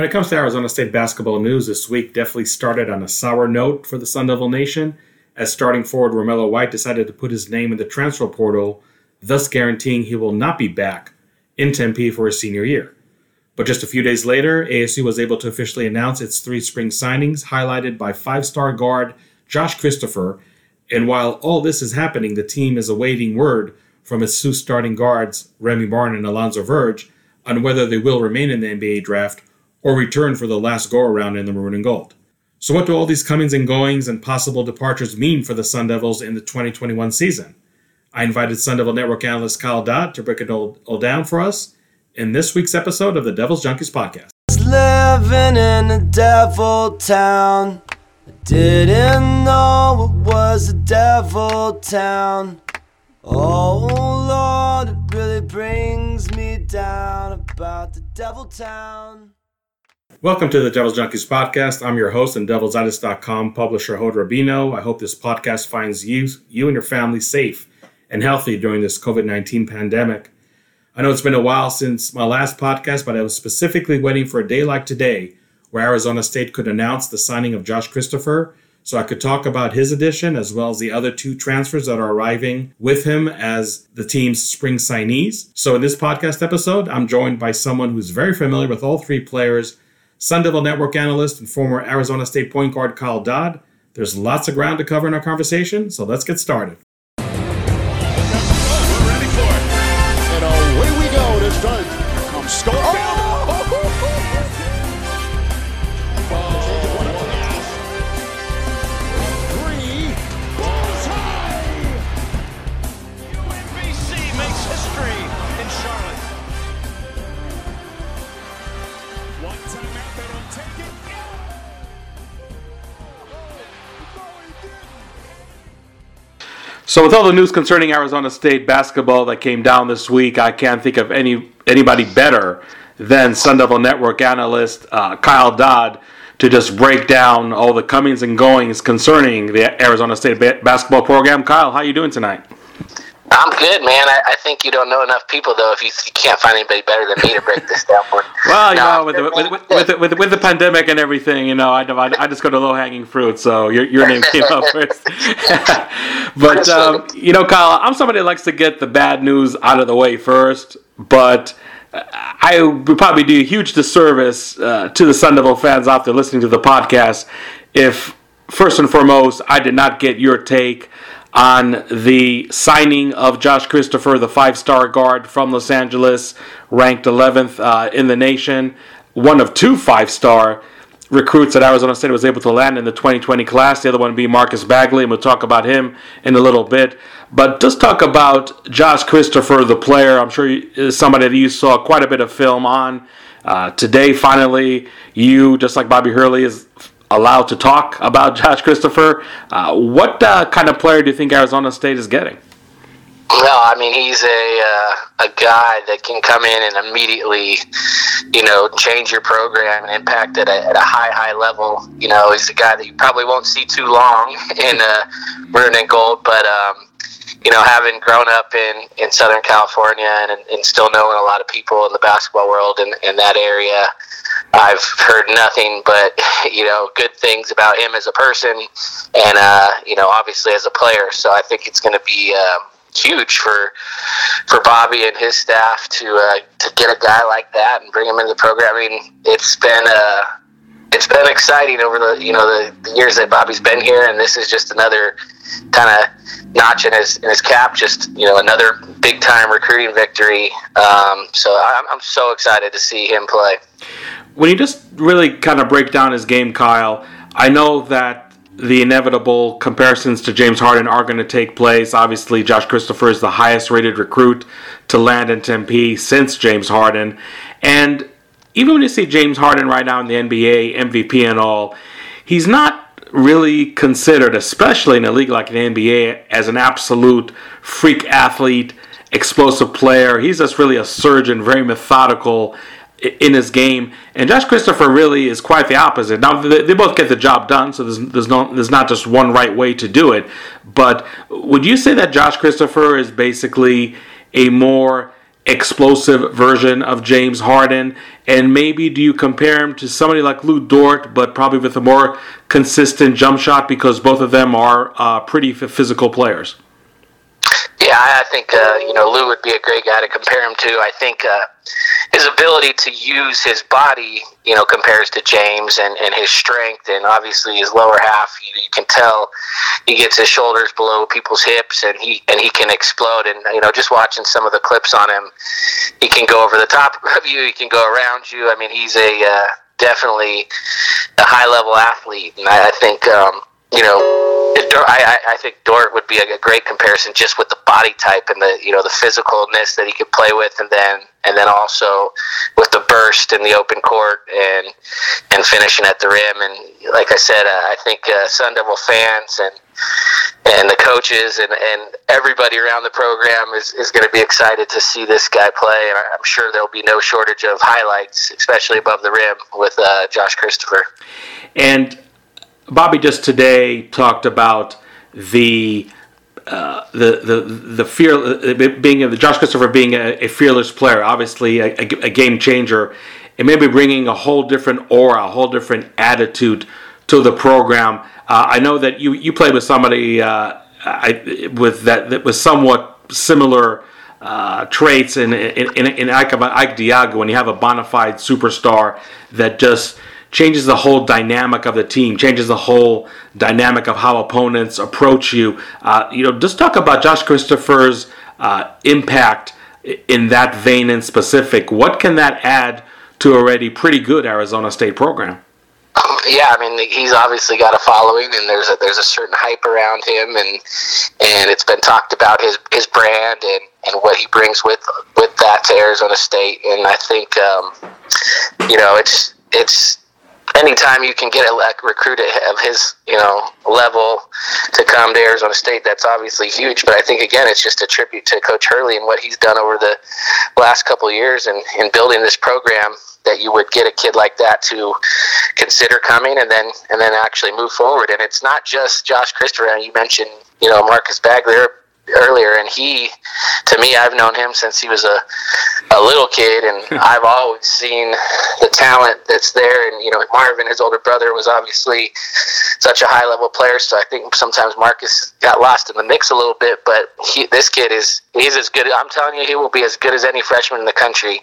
When it comes to Arizona State basketball news, this week definitely started on a sour note for the Sun Devil Nation, as starting forward Romello White decided to put his name in the transfer portal, thus guaranteeing he will not be back in Tempe for his senior year. But just a few days later, ASU was able to officially announce its 3 spring signings, highlighted by 5-star guard Josh Christopher. And while all this is happening, the team is awaiting word from its 2 starting guards, Remy Martin and Alonzo Verge, on whether they will remain in the NBA draft or return for the last go-around in the maroon and gold. So what do all these comings and goings and possible departures mean for the Sun Devils in the 2021 season? I invited Sun Devil Network analyst Kyle Dodd to break it all down for us in this week's episode of the Devil's Junkies podcast. Living in a devil town. I didn't know it was a devil town. Oh Lord, it really brings me down about the devil town. Welcome to the Devil's Junkies podcast. I'm your host and devilsidis.com publisher Hod Rabino. I hope this podcast finds you and your family safe and healthy during this COVID-19 pandemic. I know it's been a while since my last podcast, but I was specifically waiting for a day like today where Arizona State could announce the signing of Josh Christopher, so I could talk about his addition as well as the other 2 transfers that are arriving with him as the team's spring signees. So in this podcast episode, I'm joined by someone who's very familiar with all 3 players, Sun Devil Network analyst and former Arizona State point guard Kyle Dodd. There's lots of ground to cover in our conversation, so let's get started. We're ready for it. And away we go to start. Here comes Schofield. So with all the news concerning Arizona State basketball that came down this week, I can't think of anybody better than Sun Devil Network analyst Kyle Dodd to just break down all the comings and goings concerning the Arizona State basketball program. Kyle, how are you doing tonight? I'm good, man. I think you don't know enough people, though, if you can't find anybody better than me to break this down for you. Well, with the pandemic and everything, you know, I just go to low-hanging fruit, so your name came up first. But, you know, Kyle, I'm somebody that likes to get the bad news out of the way first, but I would probably do a huge disservice to the Sun Devil fans out there listening to the podcast if, first and foremost, I did not get your take on the signing of Josh Christopher, the 5-star guard from Los Angeles, ranked 11th in the nation, one of 2 5-star recruits that Arizona State was able to land in the 2020 class, the other one being Marcus Bagley, and we'll talk about him in a little bit. But just talk about Josh Christopher, the player. I'm sure is somebody that you saw quite a bit of film on. Today, finally, you, just like Bobby Hurley, is allowed to talk about Josh Christopher. What kind of player do you think Arizona State is getting? No, I mean, he's a guy that can come in and immediately, you know, change your program and impact it at a high level. You know, he's a guy that you probably won't see too long in maroon and gold, but you know, having grown up in Southern California and still knowing a lot of people in the basketball world in that area, I've heard nothing but, you know, good things about him as a person and, you know, obviously as a player. So I think it's going to be huge for Bobby and his staff to get a guy like that and bring him into the program. I mean, it's been exciting over the years that Bobby's been here, and this is just another kind of notch in his cap, just, you know, another big-time recruiting victory. So I'm so excited to see him play. When you just really kind of break down his game, Kyle, I know that the inevitable comparisons to James Harden are going to take place. Obviously, Josh Christopher is the highest-rated recruit to land in Tempe since James Harden, and even when you see James Harden right now in the NBA, MVP and all, he's not really considered, especially in a league like the NBA, as an absolute freak athlete, explosive player. He's just really a surgeon, very methodical in his game. And Josh Christopher really is quite the opposite. Now, they both get the job done, so there's not just one right way to do it. But would you say that Josh Christopher is basically a more explosive version of James Harden, and maybe do you compare him to somebody like Lu Dort, but probably with a more consistent jump shot, because both of them are pretty physical players? Yeah, I think Lou would be a great guy to compare him to. I think his ability to use his body, compares to James, and his strength, and obviously his lower half. You can tell he gets his shoulders below people's hips, and he can explode. And just watching some of the clips on him, he can go over the top of you, he can go around you. I mean, he's a definitely a high level athlete, and I think I think Dort would be a great comparison, just with the body type and the the physicalness that he could play with, and then also with the burst and the open court and finishing at the rim. And like I said, I think Sun Devil fans and the coaches and everybody around the program is going to be excited to see this guy play. And I'm sure there'll be no shortage of highlights, especially above the rim with Josh Christopher. And Bobby just today talked about Josh Christopher being a fearless player, obviously a game changer, and maybe bringing a whole different aura, a whole different attitude to the program. I know that you played with somebody that was somewhat similar traits in Ike Diago, and you have a bona fide superstar that just changes the whole dynamic of the team, changes the whole dynamic of how opponents approach you. Just talk about Josh Christopher's impact in that vein in specific. What can that add to already pretty good Arizona State program? Yeah, I mean, he's obviously got a following, and there's a certain hype around him, and it's been talked about his brand and what he brings with that to Arizona State. And I think it's anytime you can get a recruit of his, level to come to Arizona State, that's obviously huge. But I think, again, it's just a tribute to Coach Hurley and what he's done over the last couple of years in building this program, that you would get a kid like that to consider coming and then actually move forward. And it's not just Josh Christopher. You mentioned, Marcus Bagley earlier, and I've known him since he was a little kid, and I've always seen the talent that's there. And Marvin, his older brother, was obviously such a high level player, so I think sometimes Marcus got lost in the mix a little bit, but this kid is as good. I'm telling you, he will be as good as any freshman in the country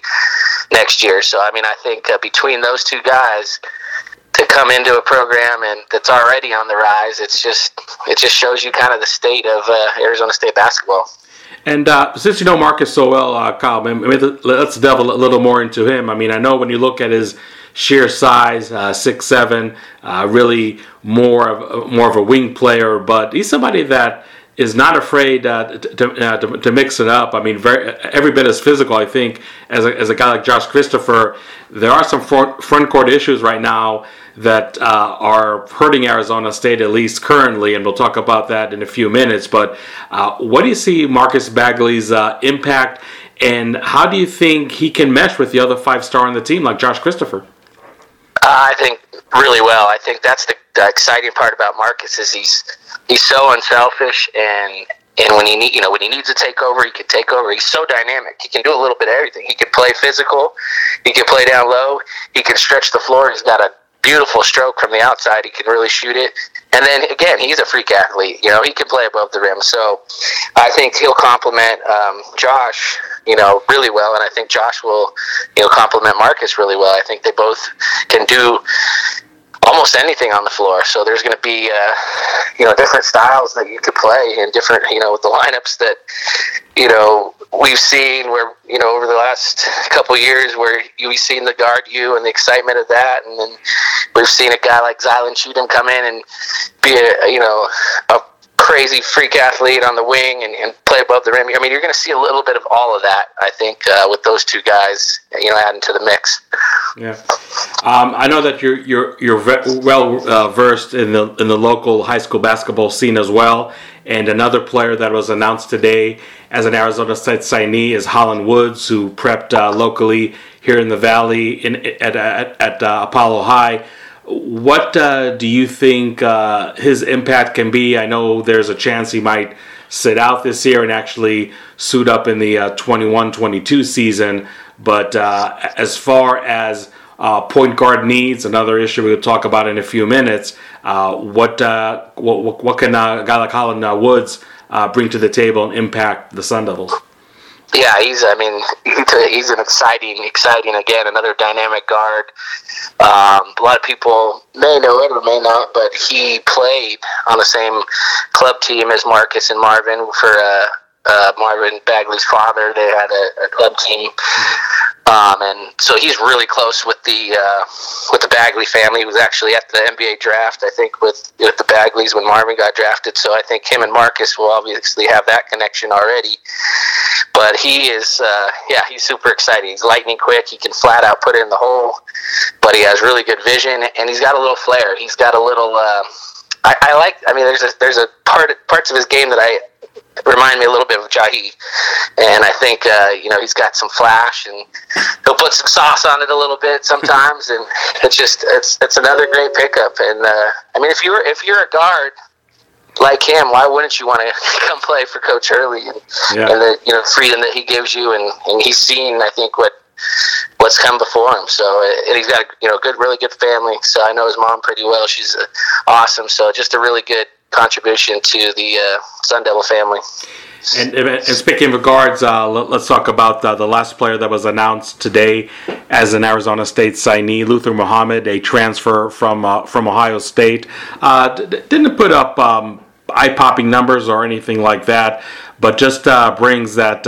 next year. So I mean, I think between those two guys, to come into a program and that's already on the rise, it just shows you kind of the state of Arizona State basketball. And since you know Marcus so well, Kyle, let's delve a little more into him. I mean, I know when you look at his sheer size, 6'7", really more of a wing player, but he's somebody that is not afraid to mix it up. I mean, every bit as physical, I think, as a guy like Josh Christopher. There are some front court issues right now that are hurting Arizona State, at least currently, and we'll talk about that in a few minutes. But what do you see Marcus Bagley's impact, and how do you think he can mesh with the other five-star on the team like Josh Christopher? I think really well. I think that's the exciting part about Marcus is he's so unselfish, and when he needs to take over, he can take over. He's so dynamic. He can do a little bit of everything. He can play physical. He can play down low. He can stretch the floor. He's got a beautiful stroke from the outside. He can really shoot it. And then again, he's a freak athlete. He can play above the rim. So I think he'll complement Josh, really well, and I think Josh will, complement Marcus really well. I think they both can do almost anything on the floor. So there's going to be, different styles that you could play, and different, with the lineups that, we've seen where, over the last couple of years where we've seen the guard you and the excitement of that. And then we've seen a guy like Zylan Cheatham come in and be a crazy freak athlete on the wing and play above the rim. I mean, you're going to see a little bit of all of that, I think, with those two guys, adding to the mix. Yeah, I know that you're well versed in the local high school basketball scene as well. And another player that was announced today as an Arizona State signee is Holland Woods, who prepped locally here in the Valley at Apollo High. What do you think his impact can be? I know there's a chance he might sit out this year and actually suit up in the 21-22 season. But as far as point guard needs, another issue we'll talk about in a few minutes, what can a guy like Holland Woods bring to the table and impact the Sun Devils? Yeah, he's an exciting again, another dynamic guard. A lot of people may know it or may not, but he played on the same club team as Marcus and Marvin for Marvin Bagley's father. They had a club team. And so he's really close with the Bagley family. He was actually at the NBA draft, I think, with the Bagleys when Marvin got drafted. So I think him and Marcus will obviously have that connection already. But he is, he's super exciting. He's lightning quick. He can flat out put it in the hole. But he has really good vision, and he's got a little flair. He's got a little. There's parts of his game that remind me a little bit of Jahi, and I think he's got some flash, and he'll put some sauce on it a little bit sometimes, and it's another great pickup. And if you're a guard like him, why wouldn't you want to come play for Coach Hurley and the freedom that he gives you, and he's seen, I think, what's come before him. So, and he's got a really good family. So I know his mom pretty well. She's awesome. So just a really good contribution to the Sun Devil family. And speaking of guards, let's talk about the last player that was announced today as an Arizona State signee, Luther Muhammad, a transfer from Ohio State. Didn't put up eye-popping numbers or anything like that, but just brings that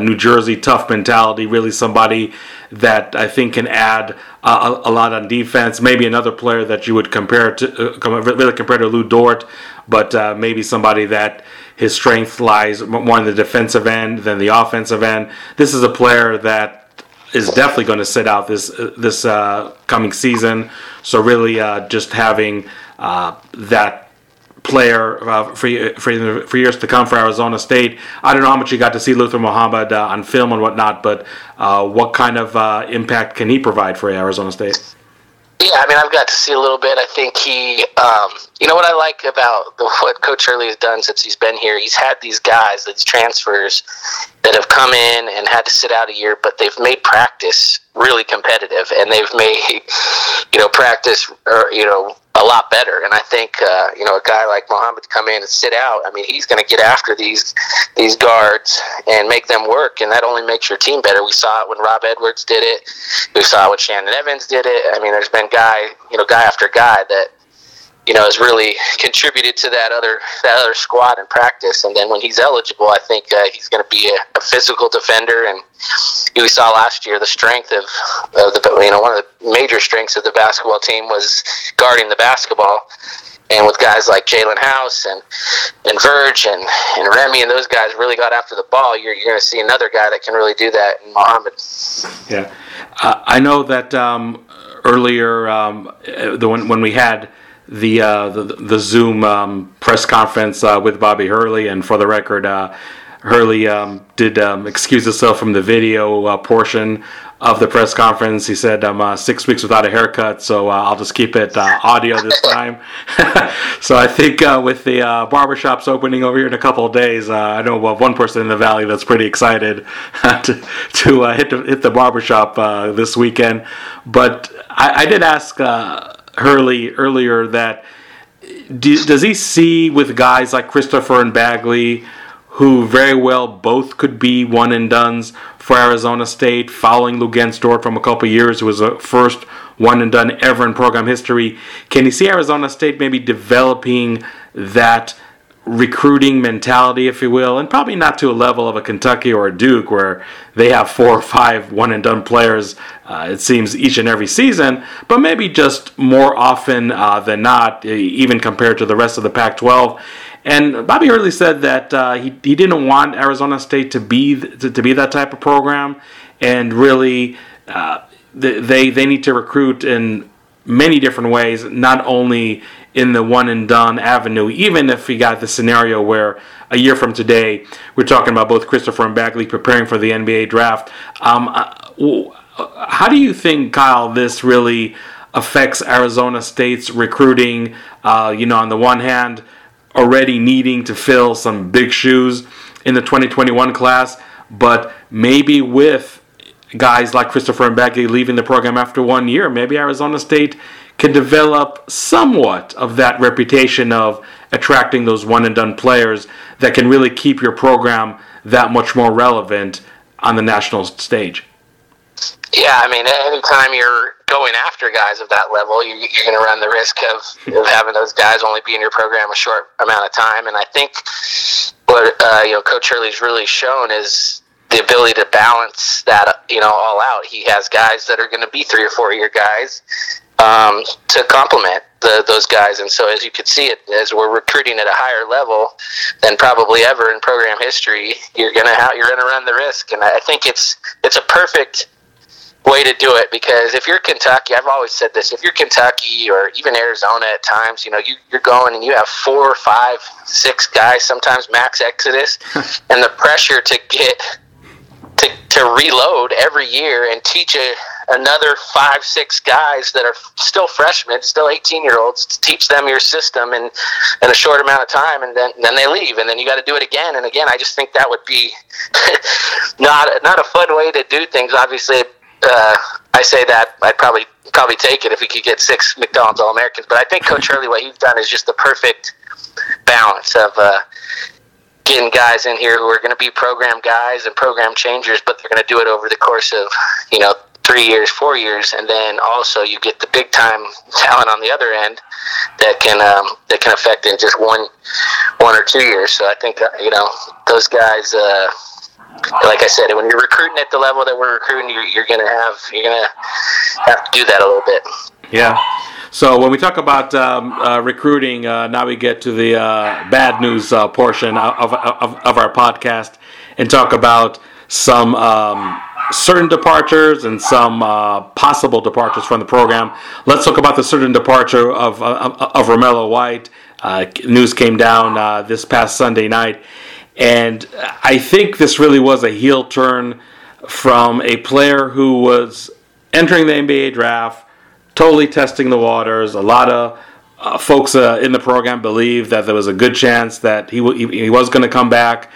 New Jersey tough mentality, really somebody that I think can add a lot on defense. Maybe another player that you would compare to Lu Dort, but maybe somebody that his strength lies more in the defensive end than the offensive end. This is a player that is definitely going to sit out this coming season. So really just having that player for years to come for Arizona State. I don't know how much you got to see Luther Muhammad on film and whatnot, but what kind of impact can he provide for Arizona State? Yeah, I've got to see a little bit. I think he, what I like about what Coach Hurley has done since he's been here, he's had these guys, these transfers that have come in and had to sit out a year, but they've made practice really competitive, and they've made, practice, a lot better. And I think, a guy like Muhammad to come in and sit out, he's going to get after these guards and make them work, and that only makes your team better. We saw it when Rob Edwards did it. We saw it when Shannon Evans did it. There's been guy after guy that, has really contributed to that other squad in practice. And then when he's eligible, I think he's going to be a physical defender. And we saw last year the strength of one of the major strengths of the basketball team was guarding the basketball. And with guys like Jaylen House and Verge and Remy and those guys really got after the ball, you're going to see another guy that can really do that in Muhammad. Yeah. I know that earlier when we had the Zoom press conference with Bobby Hurley, and for the record, Hurley did excuse himself from the video portion of the press conference. He said, "I'm 6 weeks without a haircut, so I'll just keep it audio this time." So I think with the barbershops opening over here in a couple of days, I know one person in the Valley that's pretty excited to hit the barbershop this weekend. But I did ask Hurley earlier that does he see with guys like Christopher and Bagley, who very well both could be one and dones for Arizona State, following Lugensdorf from a couple of years, who was the first one and done ever in program history. Can you see Arizona State maybe developing that recruiting mentality, if you will, and probably not to a level of a Kentucky or a Duke where they have 4 or 5 one-and-done players, it seems, each and every season, but maybe just more often than not, even compared to the rest of the Pac-12. And Bobby Hurley said that he didn't want Arizona State to be that type of program, and really they need to recruit in many different ways, not only in the one-and-done avenue, even if we got the scenario where a year from today we're talking about both Christopher and Bagley preparing for the NBA draft. How do you think, Kyle, this really affects Arizona State's recruiting? On the one hand, already needing to fill some big shoes in the 2021 class, but maybe with guys like Christopher and Bagley leaving the program after 1 year, maybe Arizona State can develop somewhat of that reputation of attracting those one-and-done players that can really keep your program that much more relevant on the national stage. Yeah, I mean, anytime you're going after guys of that level, you're going to run the risk of having those guys only be in your program a short amount of time. And I think what Coach Hurley's really shown is the ability to balance that all out. He has guys that are going to be 3 or 4 year guys to complement those guys. And so, as you could see, as we're recruiting at a higher level than probably ever in program history, you're going to run the risk. And I think it's a perfect way to do it, because if you're Kentucky, I've always said this, if you're Kentucky or even Arizona at times, you're going and you have 4, 5, 6 guys, sometimes max exodus, and the pressure to get to reload every year and teach another 5, 6 guys that are still freshmen, still 18-year-olds, to teach them your system in a short amount of time, and then they leave, and then you got to do it again and again. I just think that would be not a fun way to do things. Obviously, I say that I'd probably take it if we could get 6 McDonald's All-Americans, but I think Coach Hurley, what he's done is just the perfect balance of getting guys in here who are going to be program guys and program changers, but they're going to do it over the course of 3 years, 4 years, and then also you get the big time talent on the other end that can affect in just one or 2 years. So I think those guys. Like I said, when you're recruiting at the level that we're recruiting, you're gonna have to do that a little bit. Yeah. So when we talk about recruiting, now we get to the bad news portion of our podcast and talk about some certain departures and some possible departures from the program. Let's talk about the certain departure of Romello White. News came down this past Sunday night. And I think this really was a heel turn from a player who was entering the NBA draft, totally testing the waters. A lot of folks in the program believed that there was a good chance that he was going to come back.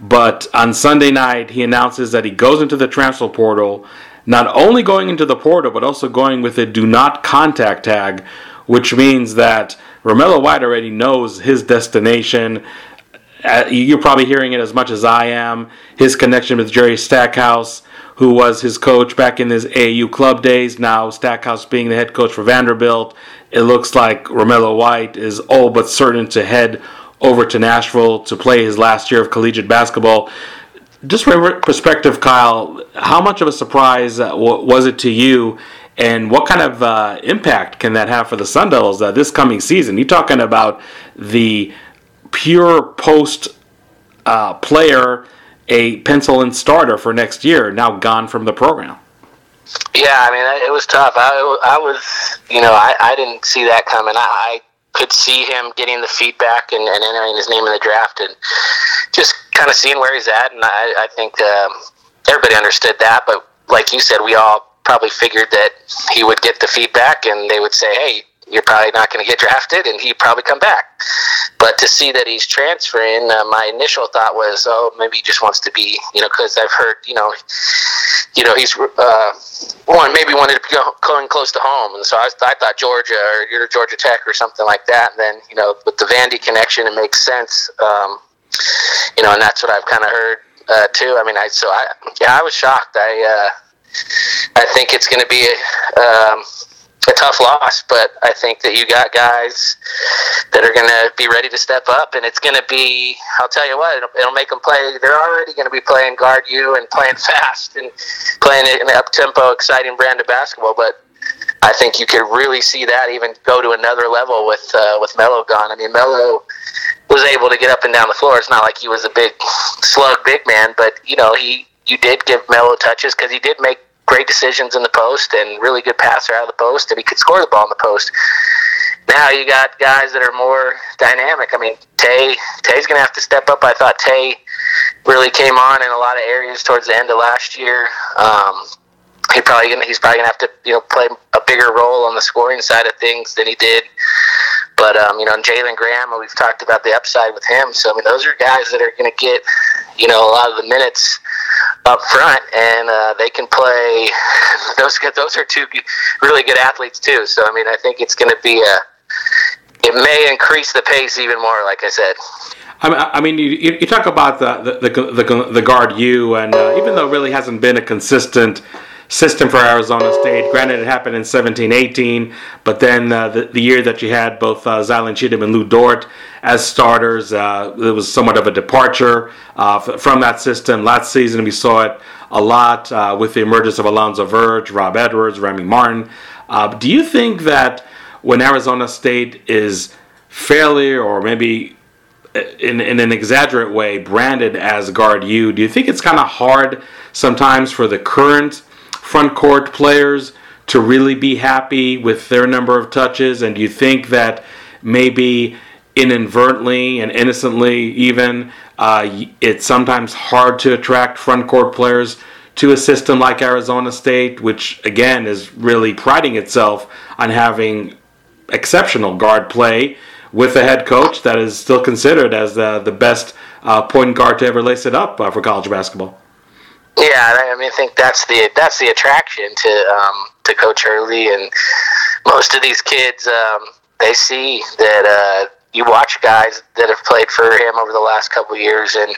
But on Sunday night, he announces that he goes into the transfer portal, not only going into the portal, but also going with a do not contact tag, which means that Romello White already knows his destination. You're probably hearing it as much as I am. His connection with Jerry Stackhouse, who was his coach back in his AAU club days. Now Stackhouse being the head coach for Vanderbilt, it looks like Romello White is all but certain to head over to Nashville to play his last year of collegiate basketball. Just from your perspective, Kyle, how much of a surprise was it to you, and what kind of impact can that have for the Sun Devils this coming season? You're talking about the pure post player, a pencil and starter for next year, now gone from the program. Yeah, I mean, it was tough. I was, I didn't see that coming. I could see him getting the feedback and entering his name in the draft and just kind of seeing where he's at. And I think everybody understood that. But like you said, we all probably figured that he would get the feedback and they would say, hey, you're probably not going to get drafted, and he'd probably come back. But to see that he's transferring, my initial thought was, oh, maybe he just wants to be, because I've heard, he's maybe wanted to go going close to home, and so I thought Georgia or Georgia Tech or something like that. And then with the Vandy connection, it makes sense, and that's what I've kind of heard too. I mean, I was shocked. I think it's going to be a tough loss, but I think that you got guys that are going to be ready to step up, and it's going to be, I'll tell you what, it'll make them play. They're already going to be playing guard you and playing fast and playing an up-tempo, exciting brand of basketball, but I think you could really see that even go to another level with Melo gone. I mean, Melo was able to get up and down the floor. It's not like he was a big slug big man, but, you did give Melo touches because he did make great decisions in the post and really good passer out of the post, and he could score the ball in the post. Now you got guys that are more dynamic. I mean, Tay's going to have to step up. I thought Tay really came on in a lot of areas towards the end of last year. He's probably going to have to play a bigger role on the scoring side of things than he did But, and Jalen Graham, we've talked about the upside with him. So, those are guys that are going to get, a lot of the minutes up front, and they can play. Those are two really good athletes, too. So, I think it's going to be it may increase the pace even more, like I said. You talk about the guard U, and even though it really hasn't been a consistent system for Arizona State, granted it happened in 17-18, but then the year that you had both Zylan Cheatham and Lu Dort as starters, it was somewhat of a departure from that system. Last season we saw it a lot with the emergence of Alonzo Verge, Rob Edwards, Remy Martin. Do you think that when Arizona State is fairly, or maybe in an exaggerate way, branded as guard U, do you think it's kind of hard sometimes for the current front court players to really be happy with their number of touches? And do you think that maybe inadvertently and innocently even, it's sometimes hard to attract front court players to a system like Arizona State, which again is really priding itself on having exceptional guard play, with a head coach that is still considered as the best point guard to ever lace it up for college basketball? Yeah, I think that's the attraction to Coach Hurley, and most of these kids, they see that you watch guys that have played for him over the last couple of years, and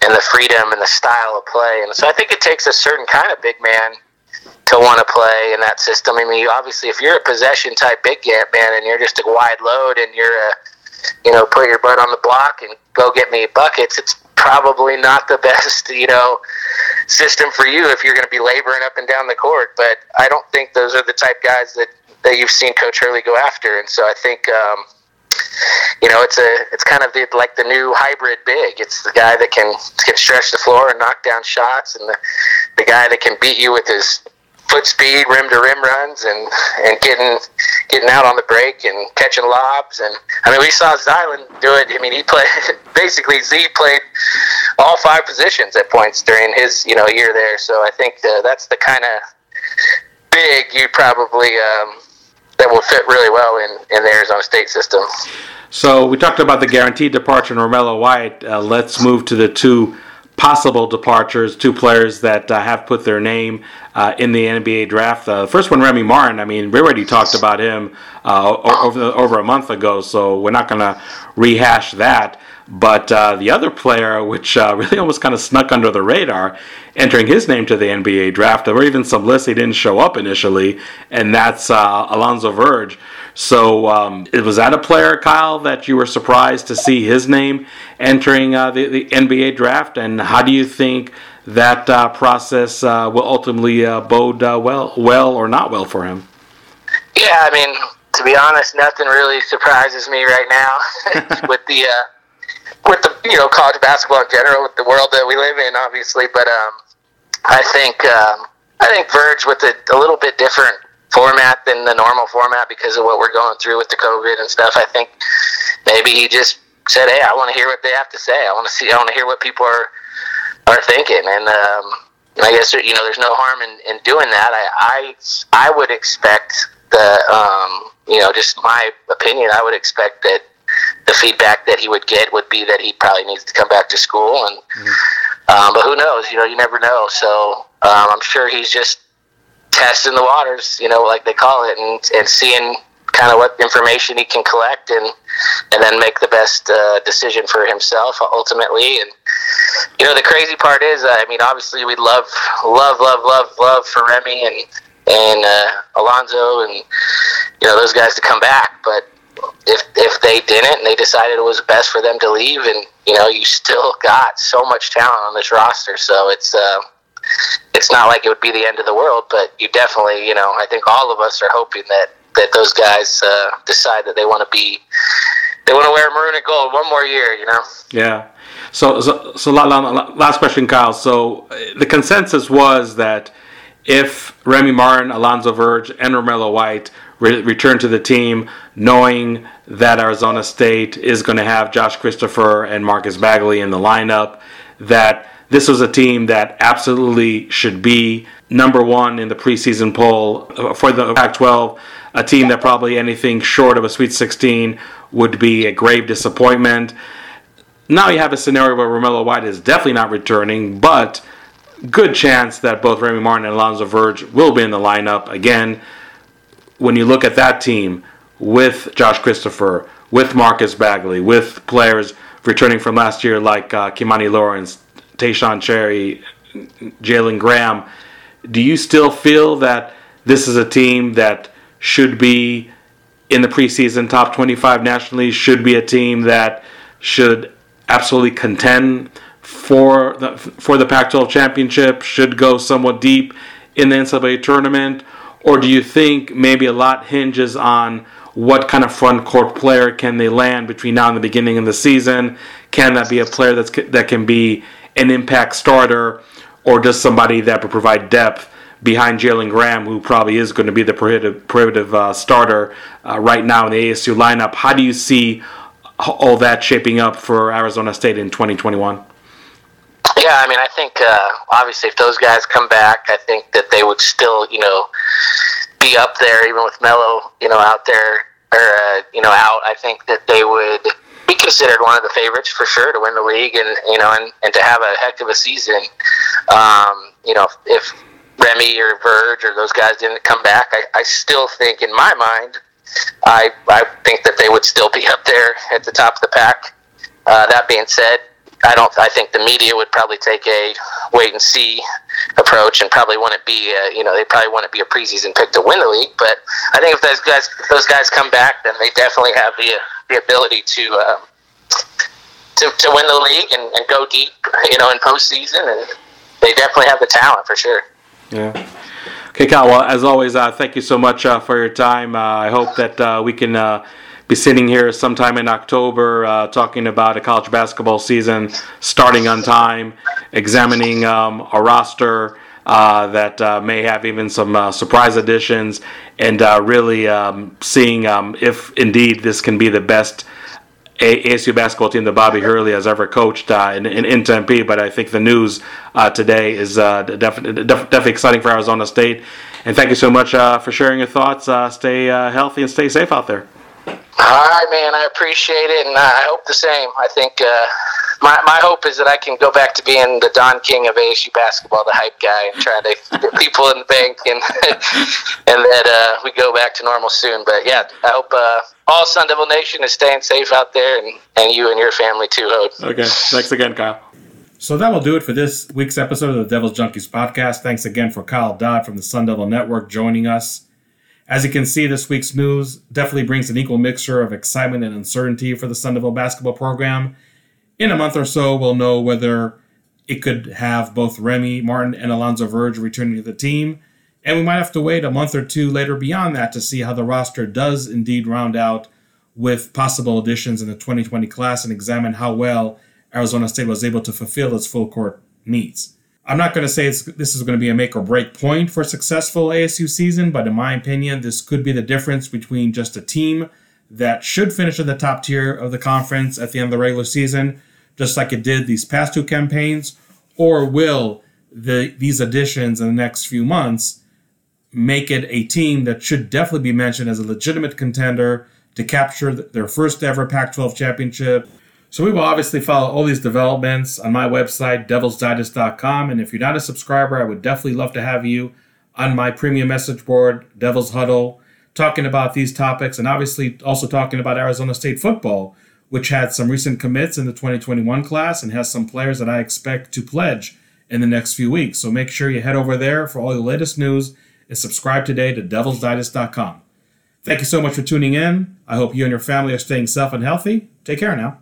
the freedom and the style of play, and so I think it takes a certain kind of big man to want to play in that system. Obviously, if you're a possession-type big man and you're just a wide load and you're a, put your butt on the block and go get me buckets, it's probably not the best, system for you if you're going to be laboring up and down the court. But I don't think those are the type guys that you've seen Coach Hurley go after. And so I think, it's kind of like the new hybrid big. It's the guy that can stretch the floor and knock down shots, and the guy that can beat you with his foot speed, rim to rim runs, and getting out on the break and catching lobs. And we saw Zylan do it. He played basically. Z played all five positions at points during his year there. So I think that's the kind of big you probably that will fit really well in the Arizona State system. So we talked about the guaranteed departure in Romello White. Let's move to the two possible departures, two players that have put their name in the NBA draft. The first one, Remy Martin. We already talked about him over a month ago, so we're not going to rehash that. But the other player, which really almost kind of snuck under the radar, entering his name to the NBA draft, there were even some lists he didn't show up initially, and that's Alonzo Verge. So was that a player, Kyle, that you were surprised to see his name entering the NBA draft? And how do you think that process will ultimately bode well or not well for him? Yeah, to be honest, nothing really surprises me right now with the college basketball in general, with the world that we live in, obviously. But I think Verge, with a little bit different format than the normal format because of what we're going through with the COVID and stuff, I think maybe he just said, "Hey, I want to hear what they have to say. I want to hear what people are thinking." And I guess there's no harm in doing that. I would expect just my opinion. I would expect that the feedback that he would get would be that he probably needs to come back to school, and but who knows? You never know. So I'm sure he's just testing the waters, like they call it, and seeing kind of what information he can collect, and then make the best decision for himself ultimately. And the crazy part is, obviously we love for Remy and Alonzo and those guys to come back, but if they didn't and they decided it was best for them to leave, and you still got so much talent on this roster, so it's not like it would be the end of the world. But you definitely, I think all of us are hoping that those guys decide that they want to wear maroon and gold one more year. Yeah. So last question, Kyle. So the consensus was that if Remy Martin, Alonzo Verge, and Romello White return to the team, knowing that Arizona State is going to have Josh Christopher and Marcus Bagley in the lineup, that this was a team that absolutely should be number 1 in the preseason poll for the Pac-12 a team that probably anything short of a Sweet 16 would be a grave disappointment. Now you have a scenario where Romello White is definitely not returning, but good chance that both Remy Martin and Alonzo Verge will be in the lineup. Again, when you look at that team with Josh Christopher, with Marcus Bagley, with players returning from last year like Kimani Lawrence, Tayshaun Cherry, Jalen Graham, do you still feel that this is a team that should be in the preseason top 25 nationally, should be a team that should absolutely contend for the Pac-12 championship, should go somewhat deep in the NCAA tournament? Or do you think maybe a lot hinges on what kind of front court player can they land between now and the beginning of the season? Can that be a player that can be an impact starter, or just somebody that would provide depth behind Jalen Graham, who probably is going to be the prohibitive starter right now in the ASU lineup? How do you see all that shaping up for Arizona State in 2021? Yeah, I mean, I think obviously if those guys come back, I think that they would still, be up there, even with Melo, out there or out. I think that they would be considered one of the favorites for sure to win the league, and and to have a heck of a season. If Remy or Verge or those guys didn't come back, I still think, in my mind, I think that they would still be up there at the top of the pack. That being said, I think the media would probably take a wait and see approach, and probably wouldn't be they probably wouldn't be a preseason pick to win the league. But I think if those guys come back, then they definitely have the ability to win the league and go deep, in postseason, and they definitely have the talent for sure. Yeah. Okay, Kyle, well, as always, thank you so much for your time. I hope that we can be sitting here sometime in October talking about a college basketball season starting on time, examining a roster that may have even some surprise additions, and really seeing if indeed this can be the best ASU basketball team that Bobby Hurley has ever coached in Tempe. But I think the news today is definitely exciting for Arizona State. And thank you so much for sharing your thoughts. Stay healthy and stay safe out there. All right, man. I appreciate it, and I hope the same. I think my hope is that I can go back to being the Don King of ASU basketball, the hype guy, and try to get people in the bank, and that we go back to normal soon. But, yeah, I hope all Sun Devil Nation is staying safe out there, and you and your family too, Hod. Okay. Thanks again, Kyle. So that will do it for this week's episode of the Devil's Junkies podcast. Thanks again for Kyle Dodd from the Sun Devil Network joining us. As you can see, this week's news definitely brings an equal mixture of excitement and uncertainty for the Sun Devil basketball program. In a month or so, we'll know whether it could have both Remy Martin and Alonzo Verge returning to the team, and we might have to wait a month or two later beyond that to see how the roster does indeed round out with possible additions in the 2020 class, and examine how well Arizona State was able to fulfill its full court needs. I'm not going to say this is going to be a make or break point for a successful ASU season, but in my opinion, this could be the difference between just a team that should finish in the top tier of the conference at the end of the regular season, just like it did these past two campaigns, or will these additions in the next few months make it a team that should definitely be mentioned as a legitimate contender to capture their first ever Pac-12 championship. So we will obviously follow all these developments on my website, devilsdigest.com. And if you're not a subscriber, I would definitely love to have you on my premium message board, Devil's Huddle, talking about these topics, and obviously also talking about Arizona State football, which had some recent commits in the 2021 class and has some players that I expect to pledge in the next few weeks. So make sure you head over there for all the latest news and subscribe today to devilsdigest.com. Thank you so much for tuning in. I hope you and your family are staying safe and healthy. Take care now.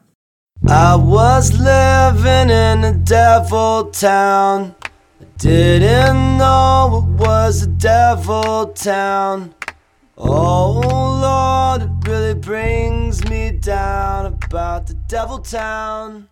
I was living in a devil town. I didn't know it was a devil town. Oh Lord, it really brings me down about the devil town.